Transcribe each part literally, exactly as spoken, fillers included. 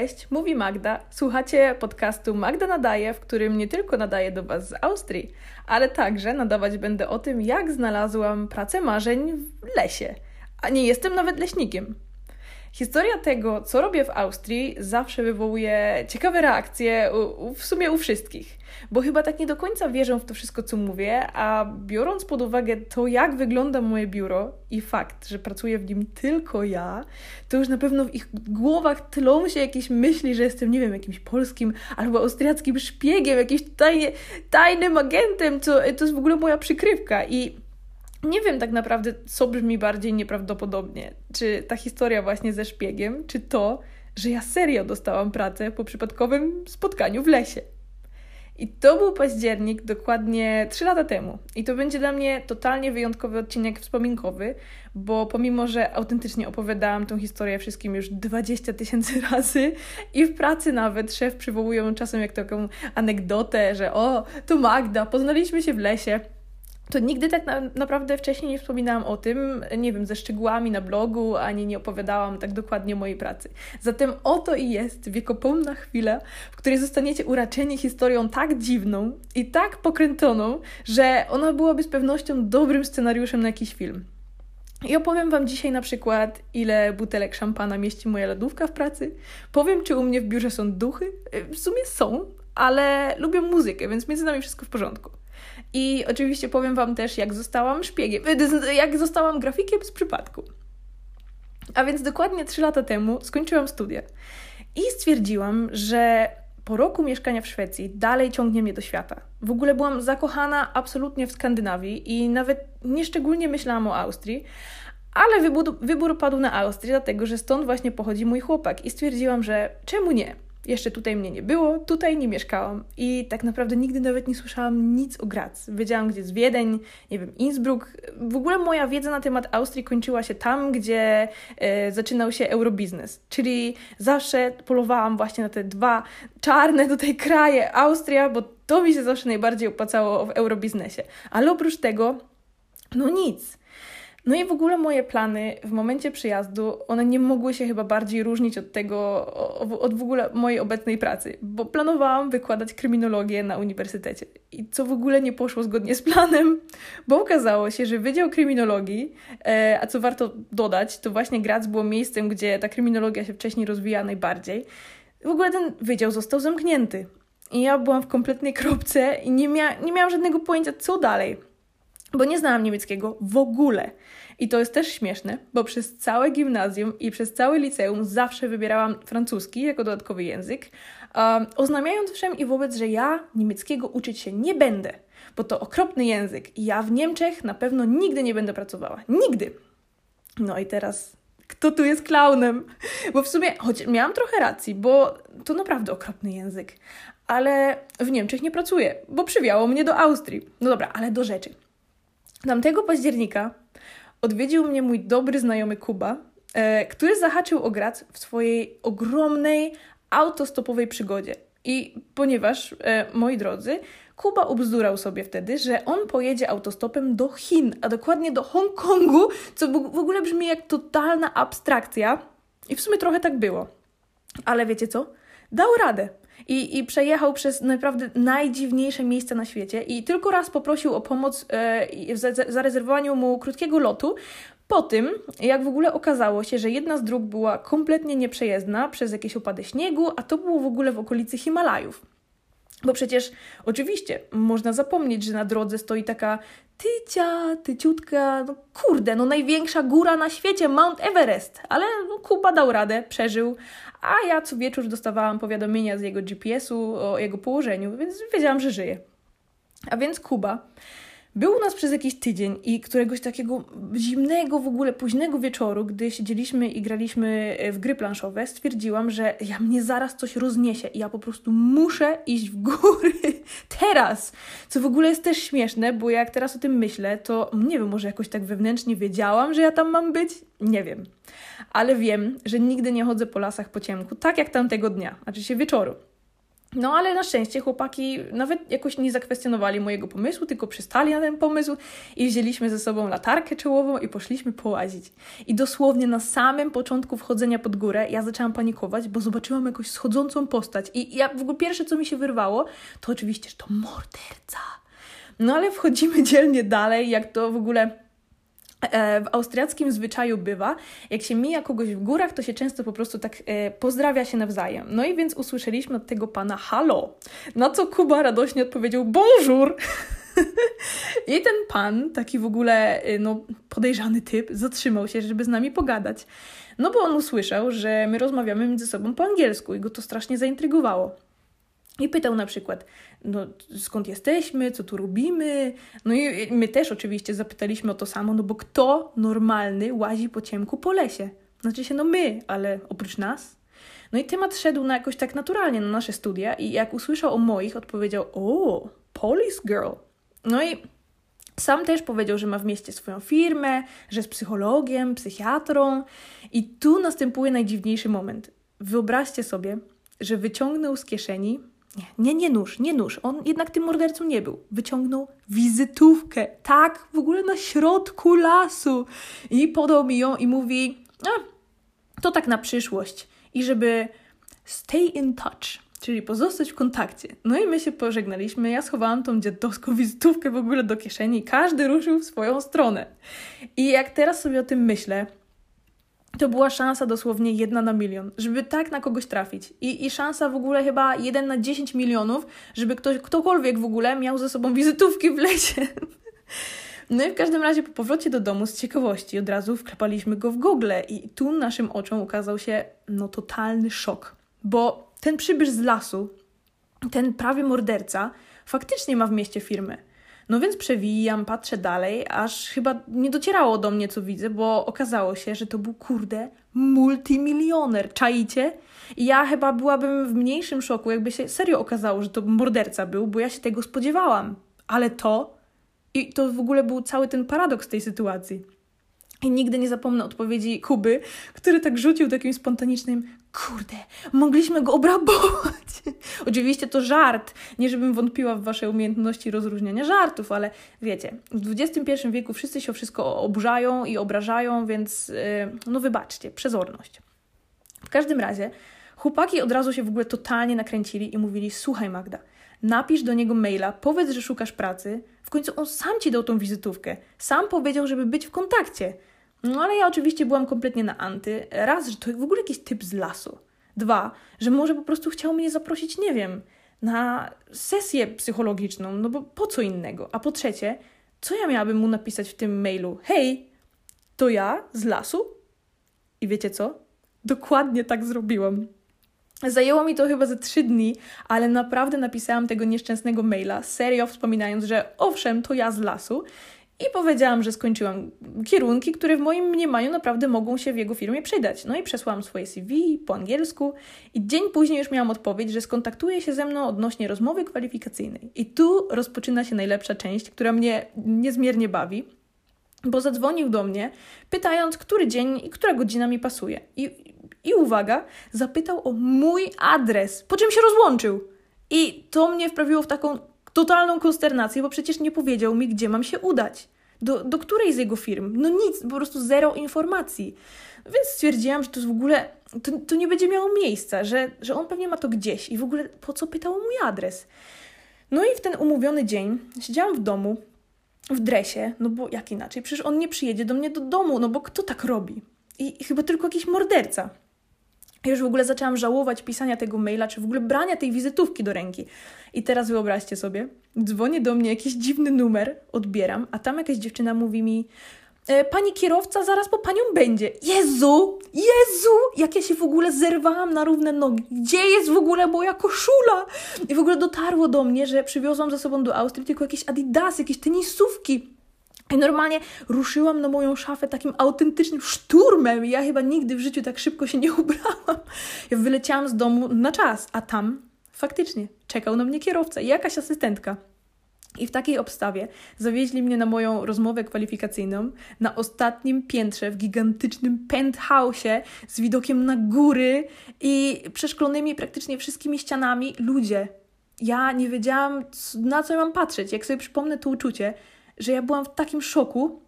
Cześć, mówi Magda. Słuchacie podcastu Magda Nadaje, w którym nie tylko nadaję do Was z Austrii, ale także nadawać będę o tym, jak znalazłam pracę marzeń w lesie. A nie jestem nawet leśnikiem. Historia tego, co robię w Austrii, zawsze wywołuje ciekawe reakcje u, u, w sumie u wszystkich, bo chyba tak nie do końca wierzę w to wszystko, co mówię, a biorąc pod uwagę to, jak wygląda moje biuro i fakt, że pracuję w nim tylko ja, to już na pewno w ich głowach tlą się jakieś myśli, że jestem, nie wiem, jakimś polskim albo austriackim szpiegiem, jakimś tajnie, tajnym agentem, co, to jest w ogóle moja przykrywka i... Nie wiem tak naprawdę, co brzmi bardziej nieprawdopodobnie. Czy ta historia właśnie ze szpiegiem, czy to, że ja serio dostałam pracę po przypadkowym spotkaniu w lesie. I to był październik, dokładnie trzy lata temu. I to będzie dla mnie totalnie wyjątkowy odcinek wspominkowy, bo pomimo, że autentycznie opowiadałam tą historię wszystkim już dwadzieścia tysięcy razy i w pracy nawet szef przywołuje ją czasem jak taką anegdotę, że o, to Magda, poznaliśmy się w lesie. To nigdy tak na, naprawdę wcześniej nie wspominałam o tym, nie wiem, ze szczegółami na blogu, ani nie opowiadałam tak dokładnie mojej pracy. Zatem oto i jest wiekopomna chwila, w której zostaniecie uraczeni historią tak dziwną i tak pokrętoną, że ona byłaby z pewnością dobrym scenariuszem na jakiś film. I opowiem Wam dzisiaj na przykład, ile butelek szampana mieści moja lodówka w pracy, powiem, czy u mnie w biurze są duchy, w sumie są, ale lubię muzykę, więc między nami wszystko w porządku. I oczywiście powiem Wam też, jak zostałam szpiegiem, jak zostałam grafikiem z przypadku. A więc dokładnie trzy lata temu skończyłam studia i stwierdziłam, że po roku mieszkania w Szwecji dalej ciągnie mnie do świata. W ogóle byłam zakochana absolutnie w Skandynawii i nawet nieszczególnie myślałam o Austrii, ale wybór, wybór padł na Austrię, dlatego że stąd właśnie pochodzi mój chłopak i stwierdziłam, że czemu nie? Jeszcze tutaj mnie nie było, tutaj nie mieszkałam i tak naprawdę nigdy nawet nie słyszałam nic o Graz. Wiedziałam, gdzie jest Wiedeń, nie wiem, Innsbruck. W ogóle moja wiedza na temat Austrii kończyła się tam, gdzie e, zaczynał się eurobiznes. Czyli zawsze polowałam właśnie na te dwa czarne tutaj kraje, Austria, bo to mi się zawsze najbardziej opłacało w eurobiznesie. Ale oprócz tego, no nic. No i w ogóle moje plany w momencie przyjazdu, one nie mogły się chyba bardziej różnić od tego, od w ogóle mojej obecnej pracy, bo planowałam wykładać kryminologię na uniwersytecie. I co w ogóle nie poszło zgodnie z planem, bo okazało się, że Wydział Kryminologii, e, a co warto dodać, to właśnie Graz było miejscem, gdzie ta kryminologia się wcześniej rozwijała najbardziej. W ogóle ten wydział został zamknięty. I ja byłam w kompletnej kropce i nie, mia- nie miałam żadnego pojęcia, co dalej. Bo nie znałam niemieckiego w ogóle. I to jest też śmieszne, bo przez całe gimnazjum i przez całe liceum zawsze wybierałam francuski jako dodatkowy język, um, oznajmiając wszem i wobec, że ja niemieckiego uczyć się nie będę, bo to okropny język i ja w Niemczech na pewno nigdy nie będę pracowała. Nigdy! No i teraz... Kto tu jest klaunem? Bo w sumie, choć miałam trochę racji, bo to naprawdę okropny język, ale w Niemczech nie pracuję, bo przywiało mnie do Austrii. No dobra, ale do rzeczy. Tamtego października odwiedził mnie mój dobry znajomy Kuba, e, który zahaczył o Graz w swojej ogromnej autostopowej przygodzie. I ponieważ, e, moi drodzy, Kuba ubzdurał sobie wtedy, że on pojedzie autostopem do Chin, a dokładnie do Hongkongu, co w ogóle brzmi jak totalna abstrakcja. I w sumie trochę tak było. Ale wiecie co? Dał radę. I, I przejechał przez naprawdę najdziwniejsze miejsca na świecie i tylko raz poprosił o pomoc e, w zarezerwowaniu mu krótkiego lotu, po tym jak w ogóle okazało się, że jedna z dróg była kompletnie nieprzejezdna przez jakieś opady śniegu, a to było w ogóle w okolicy Himalajów. Bo przecież oczywiście można zapomnieć, że na drodze stoi taka tycia, tyciutka, no kurde, no największa góra na świecie, Mount Everest. Ale no, Kuba dał radę, przeżył, a ja co wieczór dostawałam powiadomienia z jego G P S-u o jego położeniu, więc wiedziałam, że żyje. A więc Kuba był u nas przez jakiś tydzień i któregoś takiego zimnego, w ogóle późnego wieczoru, gdy siedzieliśmy i graliśmy w gry planszowe, stwierdziłam, że ja mnie zaraz coś rozniesie i ja po prostu muszę iść w góry teraz. Co w ogóle jest też śmieszne, bo jak teraz o tym myślę, to nie wiem, może jakoś tak wewnętrznie wiedziałam, że ja tam mam być? Nie wiem. Ale wiem, że nigdy nie chodzę po lasach po ciemku, tak jak tamtego dnia, znaczy się wieczoru. No ale na szczęście chłopaki nawet jakoś nie zakwestionowali mojego pomysłu, tylko przystali na ten pomysł i wzięliśmy ze sobą latarkę czołową i poszliśmy połazić. I dosłownie na samym początku wchodzenia pod górę ja zaczęłam panikować, bo zobaczyłam jakąś schodzącą postać. I ja w ogóle pierwsze, co mi się wyrwało, to oczywiście, że to morderca. No ale wchodzimy dzielnie dalej, jak to w ogóle w austriackim zwyczaju bywa, jak się mija kogoś w górach, to się często po prostu tak e, pozdrawia się nawzajem. No i więc usłyszeliśmy od tego pana halo, na co Kuba radośnie odpowiedział bonjour. I ten pan, taki w ogóle no, podejrzany typ, zatrzymał się, żeby z nami pogadać. No bo on usłyszał, że my rozmawiamy między sobą po angielsku i go to strasznie zaintrygowało. I pytał na przykład, no skąd jesteśmy, co tu robimy? No i my też oczywiście zapytaliśmy o to samo, no bo kto normalny łazi po ciemku po lesie? Znaczy się, no my, ale oprócz nas. No i temat szedł na jakoś tak naturalnie na nasze studia i jak usłyszał o moich, odpowiedział, o, police girl. No i sam też powiedział, że ma w mieście swoją firmę, że jest psychologiem, psychiatrą. I tu następuje najdziwniejszy moment. Wyobraźcie sobie, że wyciągnął z kieszeni Nie, nie, nie nóż, nie nóż. On jednak tym mordercą nie był. Wyciągnął wizytówkę, tak, w ogóle na środku lasu. I podał mi ją i mówi, a, to tak na przyszłość. I żeby stay in touch, czyli pozostać w kontakcie. No i my się pożegnaliśmy. Ja schowałam tą dziadowską wizytówkę w ogóle do kieszeni. Każdy ruszył w swoją stronę. I jak teraz sobie o tym myślę, to była szansa dosłownie jedna na milion, żeby tak na kogoś trafić. I, i szansa w ogóle chyba jeden na dziesięć milionów, żeby ktoś, ktokolwiek w ogóle miał ze sobą wizytówki w lesie. No i w każdym razie po powrocie do domu z ciekawości od razu wklepaliśmy go w Google i tu naszym oczom ukazał się no totalny szok. Bo ten przybysz z lasu, ten prawie morderca, faktycznie ma w mieście firmę. No więc przewijam, patrzę dalej, aż chyba nie docierało do mnie, co widzę, bo okazało się, że to był, kurde, multimilioner, czaicie? I ja chyba byłabym w mniejszym szoku, jakby się serio okazało, że to morderca był, bo ja się tego spodziewałam. Ale to, i to w ogóle był cały ten paradoks tej sytuacji. I nigdy nie zapomnę odpowiedzi Kuby, który tak rzucił takim spontanicznym, kurde, mogliśmy go obrabować. Oczywiście to żart, nie żebym wątpiła w wasze umiejętności rozróżniania żartów, ale wiecie, w dwudziestym pierwszym wieku wszyscy się o wszystko oburzają i obrażają, więc yy, no wybaczcie, przezorność. W każdym razie chłopaki od razu się w ogóle totalnie nakręcili i mówili, słuchaj Magda, napisz do niego maila, powiedz, że szukasz pracy, w końcu on sam ci dał tą wizytówkę, sam powiedział, żeby być w kontakcie. No ale ja oczywiście byłam kompletnie na anty. Raz, że to w ogóle jakiś typ z lasu. Dwa, że może po prostu chciał mnie zaprosić, nie wiem, na sesję psychologiczną, no bo po co innego? A po trzecie, co ja miałabym mu napisać w tym mailu? Hej, to ja z lasu? I wiecie co? Dokładnie tak zrobiłam. Zajęło mi to chyba ze trzy dni, ale naprawdę napisałam tego nieszczęsnego maila, serio wspominając, że owszem, to ja z lasu. I powiedziałam, że skończyłam kierunki, które w moim mniemaniu naprawdę mogą się w jego firmie przydać. No i przesłałam swoje C V po angielsku i dzień później już miałam odpowiedź, że skontaktuje się ze mną odnośnie rozmowy kwalifikacyjnej. I tu rozpoczyna się najlepsza część, która mnie niezmiernie bawi, bo zadzwonił do mnie, pytając, który dzień i która godzina mi pasuje. I, i uwaga, zapytał o mój adres, po czym się rozłączył. I to mnie wprawiło w taką totalną konsternację, bo przecież nie powiedział mi, gdzie mam się udać. Do, do której z jego firm? No nic, po prostu zero informacji. Więc stwierdziłam, że to w ogóle to, to nie będzie miało miejsca, że, że on pewnie ma to gdzieś i w ogóle po co pytał o mój adres? No i w ten umówiony dzień siedziałam w domu, w dresie, no bo jak inaczej? Przecież on nie przyjedzie do mnie do domu, no bo kto tak robi? I, i chyba tylko jakiś morderca. Ja już w ogóle zaczęłam żałować pisania tego maila, czy w ogóle brania tej wizytówki do ręki. I teraz wyobraźcie sobie, dzwoni do mnie jakiś dziwny numer, odbieram, a tam jakaś dziewczyna mówi mi e, pani kierowca zaraz po panią będzie. Jezu! Jezu! Jak ja się w ogóle zerwałam na równe nogi. Gdzie jest w ogóle moja koszula? I w ogóle dotarło do mnie, że przywiozłam ze sobą do Austrii tylko jakieś adidasy, jakieś tenisówki. I normalnie ruszyłam na moją szafę takim autentycznym szturmem. Ja chyba nigdy w życiu tak szybko się nie ubrałam. Ja wyleciałam z domu na czas, a tam faktycznie czekał na mnie kierowca i jakaś asystentka. I w takiej obstawie zawieźli mnie na moją rozmowę kwalifikacyjną na ostatnim piętrze w gigantycznym penthouse'ie z widokiem na góry i przeszklonymi praktycznie wszystkimi ścianami. Ludzie, ja nie wiedziałam, na co mam patrzeć. Jak sobie przypomnę to uczucie, że ja byłam w takim szoku,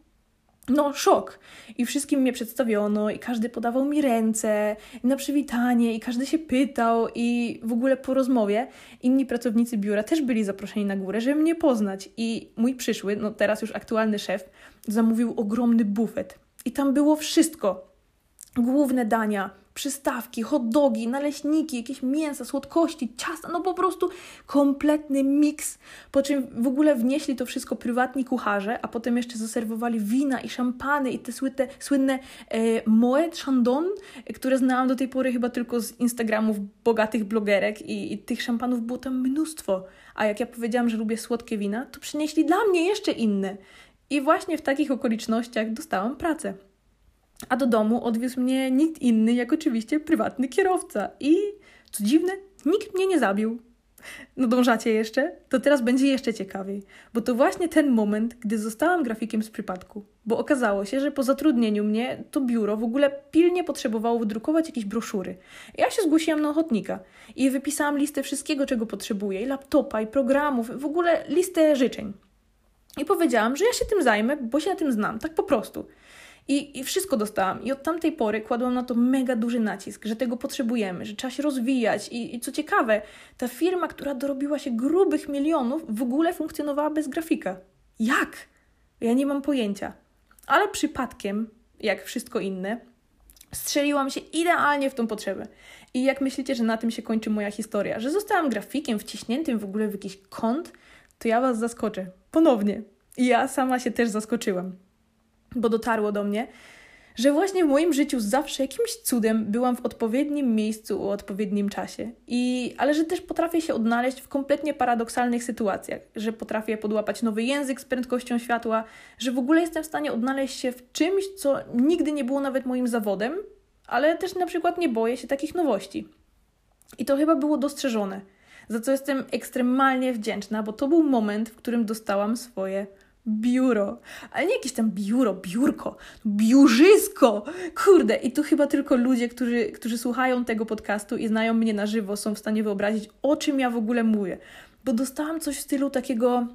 no szok. I wszystkim mnie przedstawiono i każdy podawał mi ręce na przywitanie i każdy się pytał i w ogóle po rozmowie inni pracownicy biura też byli zaproszeni na górę, żeby mnie poznać. I mój przyszły, no teraz już aktualny szef, zamówił ogromny bufet. I tam było wszystko. Główne dania, przystawki, hot dogi, naleśniki, jakieś mięsa, słodkości, ciasta, no po prostu kompletny miks, po czym w ogóle wnieśli to wszystko prywatni kucharze, a potem jeszcze zaserwowali wina i szampany i te słyte, słynne e, Moët Chandon, które znałam do tej pory chyba tylko z Instagramów bogatych blogerek i, i tych szampanów było tam mnóstwo, a jak ja powiedziałam, że lubię słodkie wina, to przynieśli dla mnie jeszcze inne i właśnie w takich okolicznościach dostałam pracę. A do domu odwiózł mnie nikt inny, jak oczywiście prywatny kierowca. I co dziwne, nikt mnie nie zabił. Nadążacie jeszcze? To teraz będzie jeszcze ciekawiej. Bo to właśnie ten moment, gdy zostałam grafikiem z przypadku. Bo okazało się, że po zatrudnieniu mnie to biuro w ogóle pilnie potrzebowało wydrukować jakieś broszury. Ja się zgłosiłam na ochotnika i wypisałam listę wszystkiego, czego potrzebuję. I laptopa, i programów, w ogóle listę życzeń. I powiedziałam, że ja się tym zajmę, bo się na tym znam. Tak po prostu. I, I wszystko dostałam. I od tamtej pory kładłam na to mega duży nacisk, że tego potrzebujemy, że trzeba się rozwijać. I, i co ciekawe, ta firma, która dorobiła się grubych milionów, w ogóle funkcjonowała bez grafika. Jak? Ja nie mam pojęcia. Ale przypadkiem, jak wszystko inne, strzeliłam się idealnie w tą potrzebę. I jak myślicie, że na tym się kończy moja historia, że zostałam grafikiem wciśniętym w ogóle w jakiś kąt, to ja was zaskoczę. Ponownie. I ja sama się też zaskoczyłam. Bo dotarło do mnie, że właśnie w moim życiu zawsze jakimś cudem byłam w odpowiednim miejscu o odpowiednim czasie. I, ale że też potrafię się odnaleźć w kompletnie paradoksalnych sytuacjach, że potrafię podłapać nowy język z prędkością światła, że w ogóle jestem w stanie odnaleźć się w czymś, co nigdy nie było nawet moim zawodem, ale też na przykład nie boję się takich nowości. I to chyba było dostrzeżone, za co jestem ekstremalnie wdzięczna, bo to był moment, w którym dostałam swoje biuro, ale nie jakieś tam biuro, biurko, biurzysko, kurde. I tu chyba tylko ludzie, którzy, którzy słuchają tego podcastu i znają mnie na żywo, są w stanie wyobrazić, o czym ja w ogóle mówię. Bo dostałam coś w stylu takiego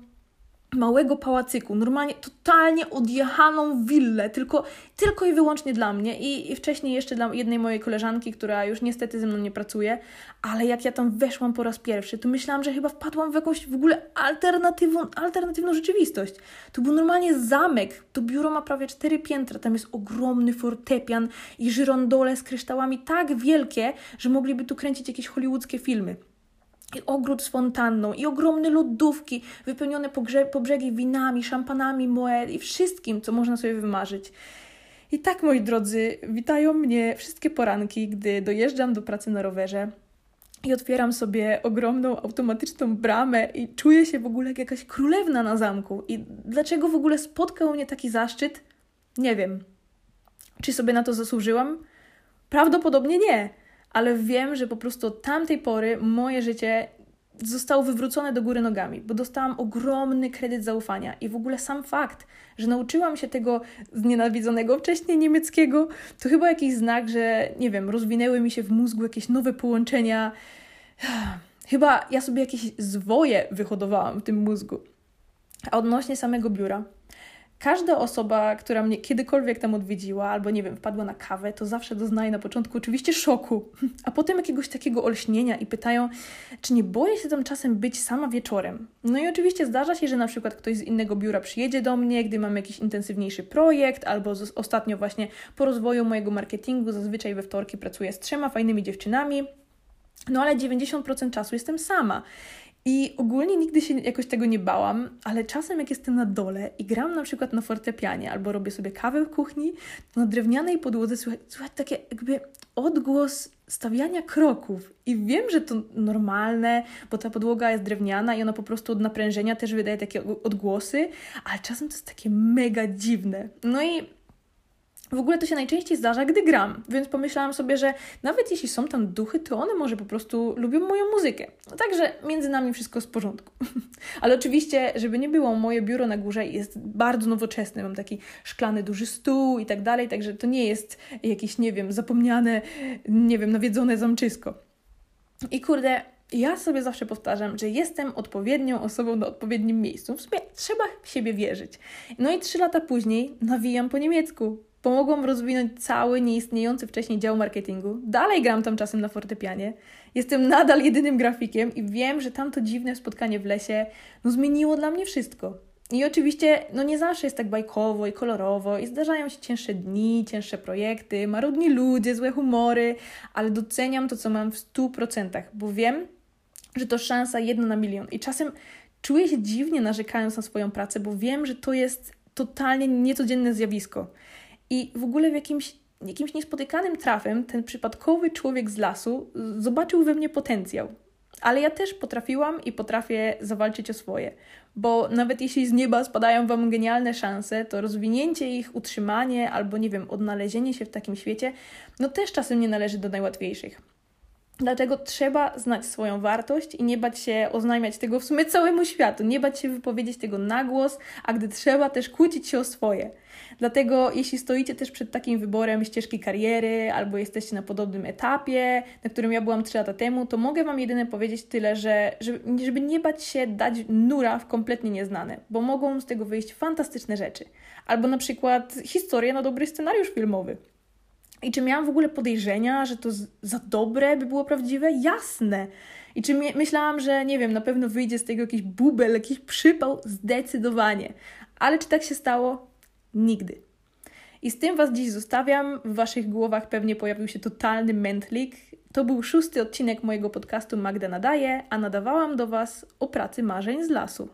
małego pałacyku, normalnie totalnie odjechaną willę, tylko, tylko i wyłącznie dla mnie I, i wcześniej jeszcze dla jednej mojej koleżanki, która już niestety ze mną nie pracuje, ale jak ja tam weszłam po raz pierwszy, to myślałam, że chyba wpadłam w jakąś w ogóle alternatywną, alternatywną rzeczywistość. To był normalnie zamek, to biuro ma prawie cztery piętra, tam jest ogromny fortepian i żyrandole z kryształami tak wielkie, że mogliby tu kręcić jakieś hollywoodzkie filmy. I ogród z fontanną, i ogromne lodówki wypełnione po, grze- po brzegi winami, szampanami, moed i wszystkim, co można sobie wymarzyć. I tak, moi drodzy, witają mnie wszystkie poranki, gdy dojeżdżam do pracy na rowerze i otwieram sobie ogromną automatyczną bramę i czuję się w ogóle jak jakaś królewna na zamku. I dlaczego w ogóle spotkał mnie taki zaszczyt? Nie wiem. Czy sobie na to zasłużyłam? Prawdopodobnie nie. Ale wiem, że po prostu od tamtej pory moje życie zostało wywrócone do góry nogami, bo dostałam ogromny kredyt zaufania i w ogóle sam fakt, że nauczyłam się tego znienawidzonego wcześniej niemieckiego, to chyba jakiś znak, że nie wiem, rozwinęły mi się w mózgu jakieś nowe połączenia. Chyba ja sobie jakieś zwoje wyhodowałam w tym mózgu. A odnośnie samego biura. Każda osoba, która mnie kiedykolwiek tam odwiedziła albo, nie wiem, wpadła na kawę, to zawsze doznaje na początku oczywiście szoku, a potem jakiegoś takiego olśnienia i pytają, czy nie boję się tam czasem być sama wieczorem. No i oczywiście zdarza się, że na przykład ktoś z innego biura przyjedzie do mnie, gdy mam jakiś intensywniejszy projekt albo z, ostatnio właśnie po rozwoju mojego marketingu, zazwyczaj we wtorki pracuję z trzema fajnymi dziewczynami, no ale dziewięćdziesiąt procent czasu jestem sama. I ogólnie nigdy się jakoś tego nie bałam, ale czasem jak jestem na dole i gram na przykład na fortepianie albo robię sobie kawę w kuchni, to na drewnianej podłodze słychać, słychać takie jakby odgłos stawiania kroków. I wiem, że to normalne, bo ta podłoga jest drewniana i ona po prostu od naprężenia też wydaje takie odgłosy, ale czasem to jest takie mega dziwne. No i W ogóle to się najczęściej zdarza, gdy gram, więc pomyślałam sobie, że nawet jeśli są tam duchy, to one może po prostu lubią moją muzykę. No, także między nami wszystko w porządku. Ale oczywiście, żeby nie było, moje biuro na górze jest bardzo nowoczesne. Mam taki szklany duży stół i tak dalej, także to nie jest jakieś, nie wiem, zapomniane, nie wiem, nawiedzone zamczysko. I kurde, ja sobie zawsze powtarzam, że jestem odpowiednią osobą na odpowiednim miejscu. W sumie trzeba w siebie wierzyć. No i trzy lata później nawijam po niemiecku. Pomogłam rozwinąć cały nieistniejący wcześniej dział marketingu. Dalej gram tam czasem na fortepianie. Jestem nadal jedynym grafikiem i wiem, że tamto dziwne spotkanie w lesie no, zmieniło dla mnie wszystko. I oczywiście no, nie zawsze jest tak bajkowo i kolorowo i zdarzają się cięższe dni, cięższe projekty, marudni ludzie, złe humory, ale doceniam to, co mam w stu procentach, bo wiem, że to szansa jedna na milion. I czasem czuję się dziwnie, narzekając na swoją pracę, bo wiem, że to jest totalnie niecodzienne zjawisko. I w ogóle w jakimś, jakimś niespotykanym trafem ten przypadkowy człowiek z lasu zobaczył we mnie potencjał. Ale ja też potrafiłam i potrafię zawalczyć o swoje. Bo nawet jeśli z nieba spadają Wam genialne szanse, to rozwinięcie ich, utrzymanie albo, nie wiem, odnalezienie się w takim świecie, no też czasem nie należy do najłatwiejszych. Dlatego trzeba znać swoją wartość i nie bać się oznajmiać tego w sumie całemu światu, nie bać się wypowiedzieć tego na głos, a gdy trzeba też kłócić się o swoje. Dlatego jeśli stoicie też przed takim wyborem ścieżki kariery albo jesteście na podobnym etapie, na którym ja byłam trzy lata temu, to mogę Wam jedynie powiedzieć tyle, że żeby nie bać się dać nura w kompletnie nieznane, bo mogą z tego wyjść fantastyczne rzeczy. Albo na przykład historia na dobry scenariusz filmowy. I czy miałam w ogóle podejrzenia, że to za dobre by było prawdziwe? Jasne. I czy mi- myślałam, że nie wiem, na pewno wyjdzie z tego jakiś bubel, jakiś przypał? Zdecydowanie. Ale czy tak się stało? Nigdy. I z tym Was dziś zostawiam. W Waszych głowach pewnie pojawił się totalny mętlik. To był szósty odcinek mojego podcastu Magda Nadaje, a nadawałam do Was o pracy marzeń z lasu.